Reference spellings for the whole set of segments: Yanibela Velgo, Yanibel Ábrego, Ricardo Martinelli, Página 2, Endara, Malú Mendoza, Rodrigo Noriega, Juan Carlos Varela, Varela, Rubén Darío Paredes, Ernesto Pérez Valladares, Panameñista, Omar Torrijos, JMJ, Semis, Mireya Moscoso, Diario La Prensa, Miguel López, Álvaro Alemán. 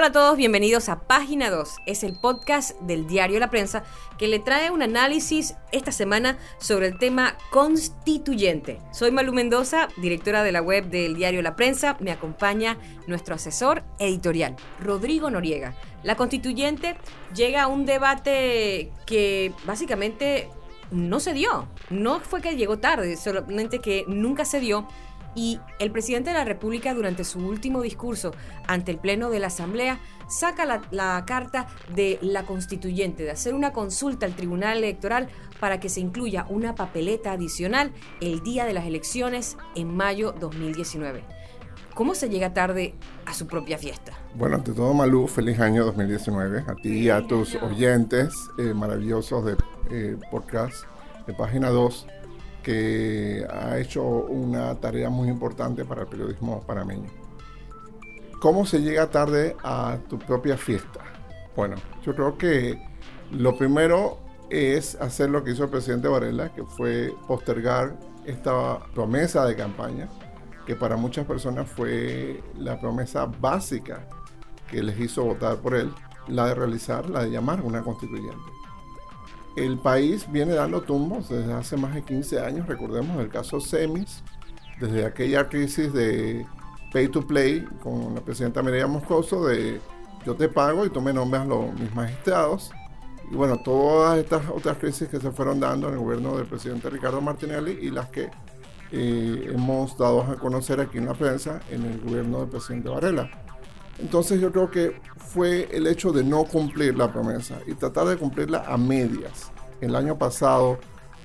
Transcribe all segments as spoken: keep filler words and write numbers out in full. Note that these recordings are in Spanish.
Hola a todos, bienvenidos a Página dos, es el podcast del Diario La Prensa que le trae un análisis esta semana sobre el tema constituyente. Soy Malú Mendoza, directora de la web del Diario La Prensa, me acompaña nuestro asesor editorial, Rodrigo Noriega. La constituyente llega a un debate que básicamente no se dio, no fue que llegó tarde, solamente que nunca se dio. Y el presidente de la República, durante su último discurso ante el Pleno de la Asamblea, saca la, la carta de la constituyente, de hacer una consulta al Tribunal Electoral para que se incluya una papeleta adicional el día de las elecciones en mayo dos mil diecinueve. ¿Cómo se llega tarde a su propia fiesta? Bueno, ante todo, Malú, feliz año dos mil diecinueve a ti feliz y a tus año. oyentes eh, maravillosos de eh, podcast de Página dos, que ha hecho una tarea muy importante para el periodismo panameño. ¿Cómo se llega tarde a tu propia fiesta? Bueno, yo creo que lo primero es hacer lo que hizo el presidente Varela, que fue postergar esta promesa de campaña, que para muchas personas fue la promesa básica que les hizo votar por él, la de realizar, la de llamar una constituyente. El país viene dando tumbos desde hace más de quince años, recordemos el caso Semis, desde aquella crisis de pay to play con la presidenta Mireya Moscoso, de yo te pago y tú me nombras los, mis magistrados. Y bueno, todas estas otras crisis que se fueron dando en el gobierno del presidente Ricardo Martinelli y las que eh, hemos dado a conocer aquí en la prensa en el gobierno del presidente Varela. Entonces yo creo que fue el hecho de no cumplir la promesa y tratar de cumplirla a medias. El año pasado,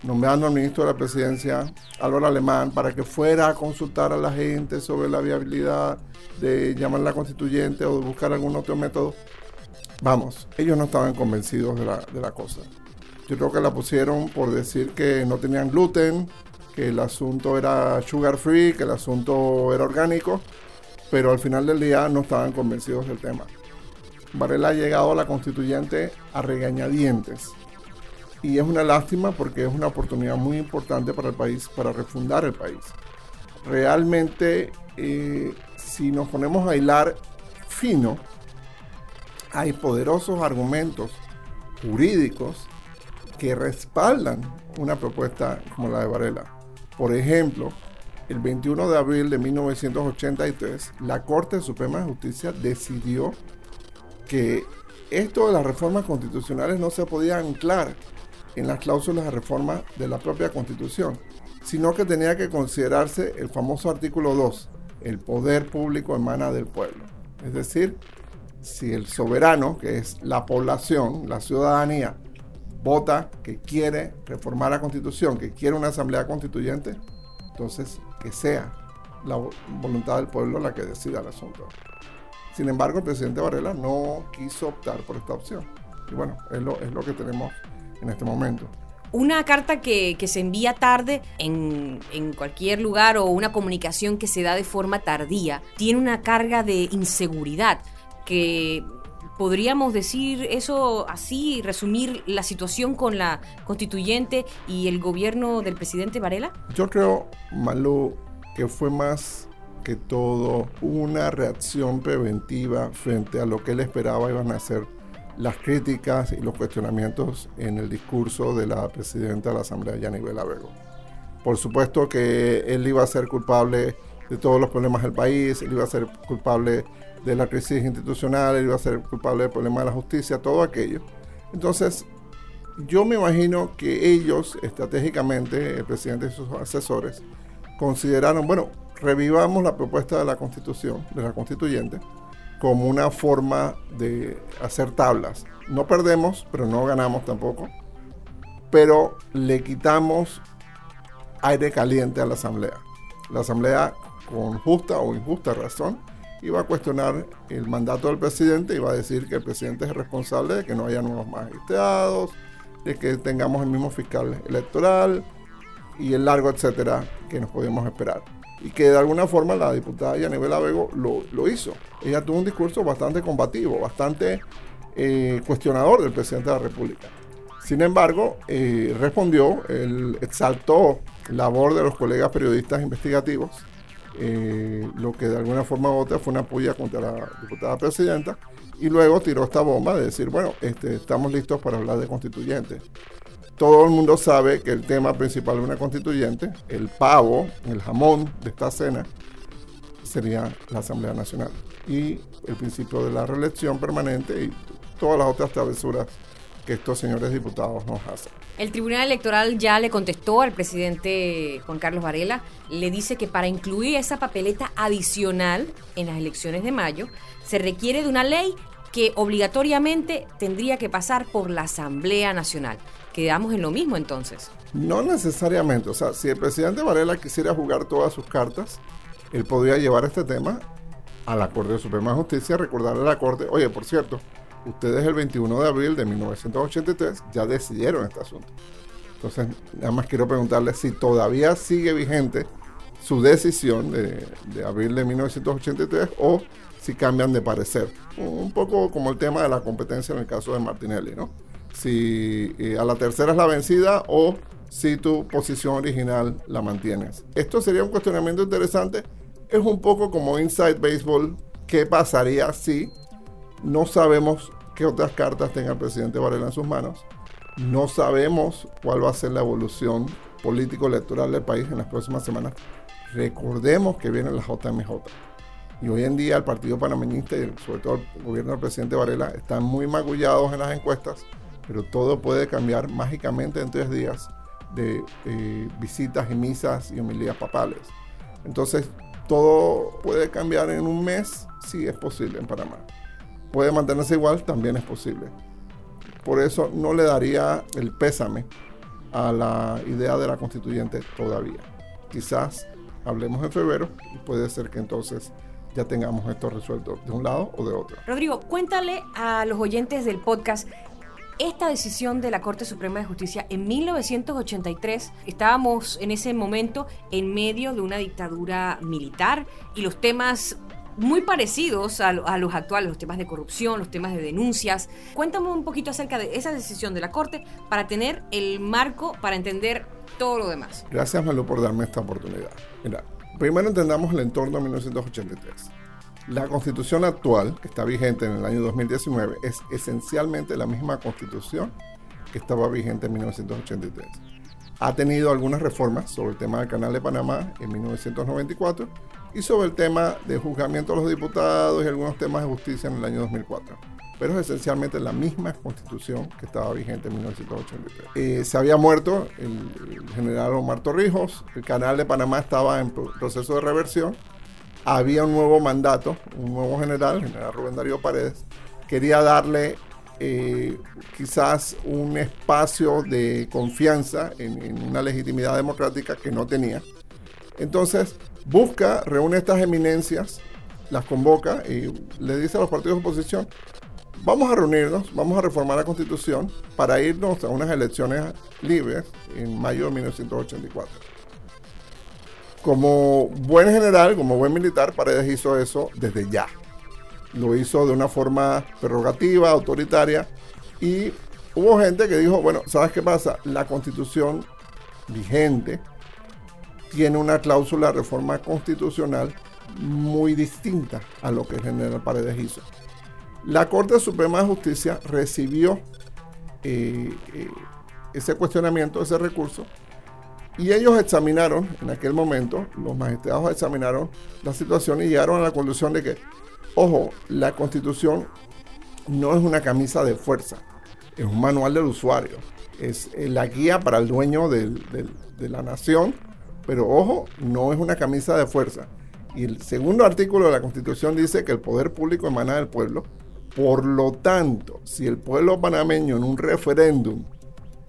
nombrando al ministro de la presidencia, Álvaro Alemán, para que fuera a consultar a la gente sobre la viabilidad de llamarla constituyente o de buscar algún otro método. Vamos, ellos no estaban convencidos de la, de la cosa. Yo creo que la pusieron por decir que no tenían gluten, que el asunto era sugar free, que el asunto era orgánico. Pero al final del día no estaban convencidos del tema. Varela ha llegado a la constituyente a regañadientes. Y es una lástima porque es una oportunidad muy importante para el país, para refundar el país. Realmente, eh, si nos ponemos a hilar fino, hay poderosos argumentos jurídicos que respaldan una propuesta como la de Varela. Por ejemplo, el veintiuno de abril de mil novecientos ochenta y tres, la Corte Suprema de Justicia decidió que esto de las reformas constitucionales no se podía anclar en las cláusulas de reforma de la propia Constitución, sino que tenía que considerarse el famoso artículo dos, el poder público emana del pueblo. Es decir, si el soberano, que es la población, la ciudadanía, vota que quiere reformar la Constitución, que quiere una asamblea constituyente, entonces, que sea la voluntad del pueblo la que decida el asunto. Sin embargo, el presidente Varela no quiso optar por esta opción. Y bueno, es lo, es lo que tenemos en este momento. Una carta que, que se envía tarde en, en cualquier lugar o una comunicación que se da de forma tardía tiene una carga de inseguridad que... ¿Podríamos decir eso así, resumir la situación con la constituyente y el gobierno del presidente Varela? Yo creo, Malú, que fue más que todo una reacción preventiva frente a lo que él esperaba iban a ser las críticas y los cuestionamientos en el discurso de la presidenta de la Asamblea, Yanibel Ábrego. Por supuesto que él iba a ser culpable de todos los problemas del país, él iba a ser culpable de la crisis institucional, él iba a ser culpable del problema de la justicia, todo aquello. Entonces, yo me imagino que ellos, estratégicamente, el presidente y sus asesores, consideraron, bueno, revivamos la propuesta de la Constitución, de la Constituyente, como una forma de hacer tablas. No perdemos, pero no ganamos tampoco, pero le quitamos aire caliente a la Asamblea. La Asamblea, con justa o injusta razón, iba a cuestionar el mandato del presidente, iba a decir que el presidente es responsable de que no haya nuevos magistrados, de que tengamos el mismo fiscal electoral y el largo etcétera que nos podíamos esperar. Y que de alguna forma la diputada Yanibela Velgo lo, lo hizo. Ella tuvo un discurso bastante combativo, bastante eh, cuestionador del presidente de la República. Sin embargo, eh, respondió, él exaltó la labor de los colegas periodistas investigativos eh, lo que de alguna forma u otra fue una puya contra la diputada presidenta, y luego tiró esta bomba de decir, bueno, este, estamos listos para hablar de constituyente. Todo el mundo sabe que el tema principal de una constituyente, el pavo, el jamón de esta cena, sería la Asamblea Nacional y el principio de la reelección permanente y todas las otras travesuras que estos señores diputados nos hacen. El Tribunal Electoral ya le contestó al presidente Juan Carlos Varela, le dice que para incluir esa papeleta adicional en las elecciones de mayo, se requiere de una ley que obligatoriamente tendría que pasar por la Asamblea Nacional. ¿Quedamos en lo mismo entonces? No necesariamente, o sea, si el presidente Varela quisiera jugar todas sus cartas, él podría llevar este tema a la Corte Suprema de Justicia, recordarle a la Corte, oye, por cierto, ustedes el veintiuno de abril de mil novecientos ochenta y tres ya decidieron este asunto. Entonces, nada más quiero preguntarle si todavía sigue vigente su decisión de, de abril de mil novecientos ochenta y tres o si cambian de parecer. Un poco como el tema de la competencia en el caso de Martinelli, ¿no? Si eh, a la tercera es la vencida o si tu posición original la mantienes. Esto sería un cuestionamiento interesante. Es un poco como Inside Baseball. ¿Qué pasaría si no sabemos qué otras cartas tenga el presidente Varela en sus manos? No sabemos cuál va a ser la evolución político-electoral del país en las próximas semanas. Recordemos que viene la J M J. Y hoy en día el Partido Panameñista y sobre todo el gobierno del presidente Varela están muy magullados en las encuestas, pero todo puede cambiar mágicamente en tres días de eh, visitas y misas y homilías papales. Entonces, todo puede cambiar en un mes, sí es posible en Panamá. Puede mantenerse igual, también es posible. Por eso no le daría el pésame a la idea de la constituyente todavía. Quizás hablemos en febrero y puede ser que entonces ya tengamos esto resuelto de un lado o de otro. Rodrigo, cuéntale a los oyentes del podcast esta decisión de la Corte Suprema de Justicia en mil novecientos ochenta y tres. Estábamos en ese momento en medio de una dictadura militar y los temas muy parecidos a, a los actuales, los temas de corrupción, los temas de denuncias. Cuéntame un poquito acerca de esa decisión de la Corte para tener el marco para entender todo lo demás. Gracias, Malú, por darme esta oportunidad. Mira, primero entendamos el entorno de mil novecientos ochenta y tres. La Constitución actual, que está vigente en el año dos mil diecinueve, es esencialmente la misma Constitución que estaba vigente en mil novecientos ochenta y tres. Ha tenido algunas reformas sobre el tema del Canal de Panamá en mil novecientos noventa y cuatro y sobre el tema de juzgamiento a los diputados y algunos temas de justicia en el año dos mil cuatro. Pero es esencialmente la misma Constitución que estaba vigente en mil novecientos ochenta y tres. Eh, se había muerto el, el general Omar Torrijos, el Canal de Panamá estaba en proceso de reversión, había un nuevo mandato, un nuevo general, el general Rubén Darío Paredes, quería darle eh, quizás un espacio de confianza en, en una legitimidad democrática que no tenía. Entonces, busca, reúne estas eminencias, las convoca y le dice a los partidos de oposición, vamos a reunirnos, vamos a reformar la Constitución para irnos a unas elecciones libres en mayo de mil novecientos ochenta y cuatro. Como buen general, como buen militar, Paredes hizo eso desde ya. Lo hizo de una forma prerrogativa, autoritaria, y hubo gente que dijo, bueno, ¿sabes qué pasa? La Constitución vigente tiene una cláusula de reforma constitucional muy distinta a lo que el general Paredes hizo. La Corte Suprema de Justicia recibió eh, eh, ese cuestionamiento, ese recurso, y ellos examinaron, en aquel momento, los magistrados examinaron la situación y llegaron a la conclusión de que, ojo, la Constitución no es una camisa de fuerza, es un manual del usuario, es la guía para el dueño del, del, de la nación. Pero ojo, no es una camisa de fuerza. Y el segundo artículo de la Constitución dice que el poder público emana del pueblo. Por lo tanto, si el pueblo panameño en un referéndum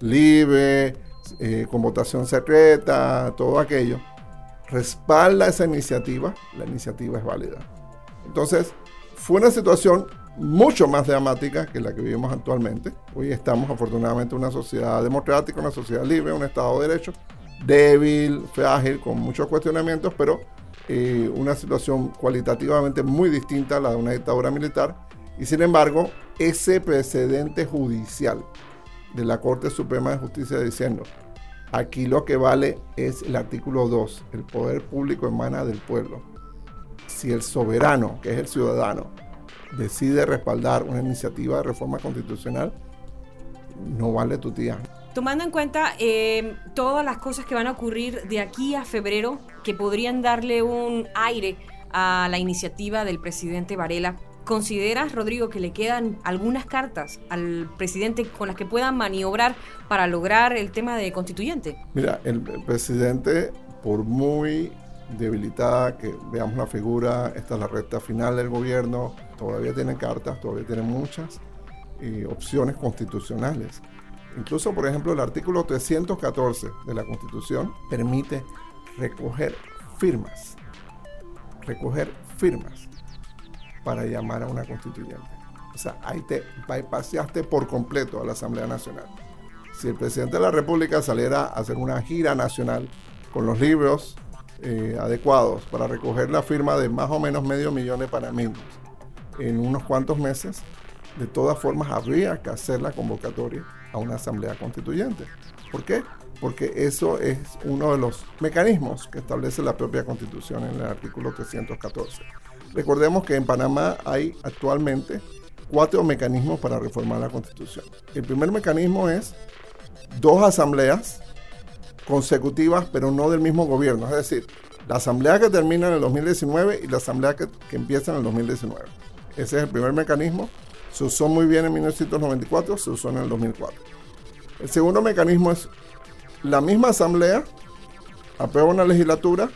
libre, eh, con votación secreta, todo aquello, respalda esa iniciativa, la iniciativa es válida. Entonces, fue una situación mucho más dramática que la que vivimos actualmente. Hoy estamos afortunadamente en una sociedad democrática, una sociedad libre, un Estado de Derecho, débil, frágil, con muchos cuestionamientos, pero eh, una situación cualitativamente muy distinta a la de una dictadura militar. Y sin embargo, ese precedente judicial de la Corte Suprema de Justicia diciendo Aquí lo que vale es el artículo dos, el poder público emana del pueblo. Si el soberano, que es el ciudadano, decide respaldar una iniciativa de reforma constitucional, no vale tu tía. Tomando en cuenta eh, todas las cosas que van a ocurrir de aquí a febrero, que podrían darle un aire a la iniciativa del presidente Varela, ¿consideras, Rodrigo, que le quedan algunas cartas al presidente con las que puedan maniobrar para lograr el tema de constituyente? Mira, el presidente, por muy debilitada que veamos la figura, esta es la recta final del gobierno, todavía tiene cartas, todavía tiene muchas eh, opciones constitucionales. Incluso, por ejemplo, el artículo trescientos catorce de la Constitución permite recoger firmas, recoger firmas. para llamar a una constituyente. O sea, ahí te bypasseaste por completo a la Asamblea Nacional. Si el presidente de la República saliera a hacer una gira nacional con los libros eh, adecuados para recoger la firma de más o menos medio millón de panameños en unos cuantos meses, de todas formas habría que hacer la convocatoria a una Asamblea Constituyente. ¿Por qué? Porque eso es uno de los mecanismos que establece la propia Constitución en el artículo trescientos catorce. Recordemos que en Panamá hay actualmente cuatro mecanismos para reformar la Constitución. El primer mecanismo es dos asambleas consecutivas, pero no del mismo gobierno. Es decir, la asamblea que termina en el dos mil diecinueve y la asamblea que, que empieza en el dos mil diecinueve. Ese es el primer mecanismo. Se usó muy bien en mil novecientos noventa y cuatro, se usó en el dos mil cuatro. El segundo mecanismo es la misma asamblea, aprueba una legislatura,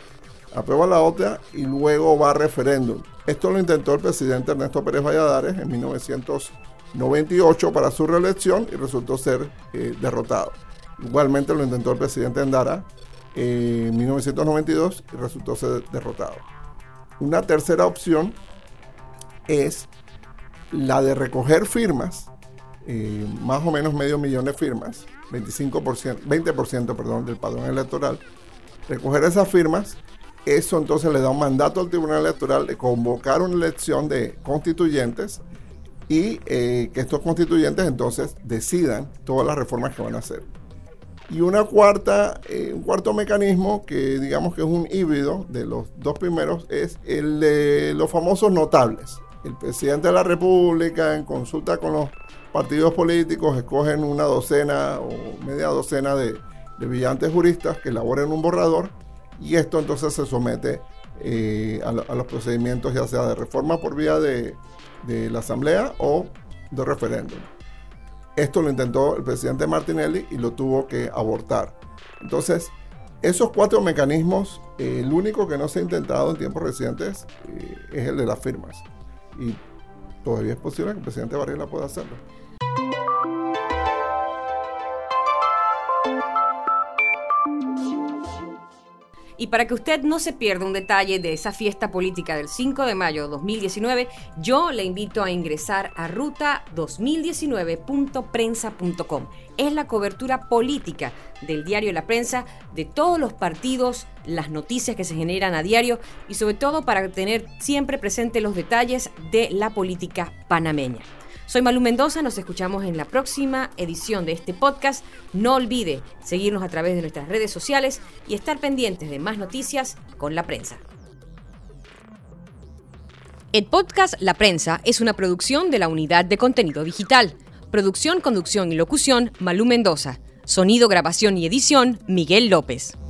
aprueba la otra y luego va a referéndum. Esto lo intentó el presidente Ernesto Pérez Valladares en mil novecientos noventa y ocho para su reelección y resultó ser eh, derrotado. Igualmente lo intentó el presidente Endara eh, en mil novecientos noventa y dos y resultó ser derrotado. Una tercera opción es la de recoger firmas, eh, más o menos medio millón de firmas, veinticinco por ciento, veinte por ciento perdón, del padrón electoral. Recoger esas firmas. Eso entonces le da un mandato al Tribunal Electoral de convocar una elección de constituyentes y eh, que estos constituyentes entonces decidan todas las reformas que van a hacer. Y una cuarta, eh, un cuarto mecanismo que digamos que es un híbrido de los dos primeros es el de los famosos notables. El presidente de la República en consulta con los partidos políticos escogen una docena o media docena de, de brillantes juristas que elaboren un borrador. Y esto entonces se somete eh, a, lo, a los procedimientos ya sea de reforma por vía de, de la asamblea o de referéndum. Esto lo intentó el presidente Martinelli y lo tuvo que abortar. Entonces, esos cuatro mecanismos, eh, el único que no se ha intentado en tiempos recientes eh, es el de las firmas. Y todavía es posible que el presidente Varela pueda hacerlo. Y para que usted no se pierda un detalle de esa fiesta política del cinco de mayo de dos mil diecinueve, yo le invito a ingresar a ruta dos mil diecinueve punto prensa punto com. Es la cobertura política del diario La Prensa, de todos los partidos, las noticias que se generan a diario y sobre todo para tener siempre presente los detalles de la política panameña. Soy Malú Mendoza, nos escuchamos en la próxima edición de este podcast. No olvide seguirnos a través de nuestras redes sociales y estar pendientes de más noticias con La Prensa. El podcast La Prensa es una producción de la Unidad de Contenido Digital. Producción, conducción y locución, Malú Mendoza. Sonido, grabación y edición, Miguel López.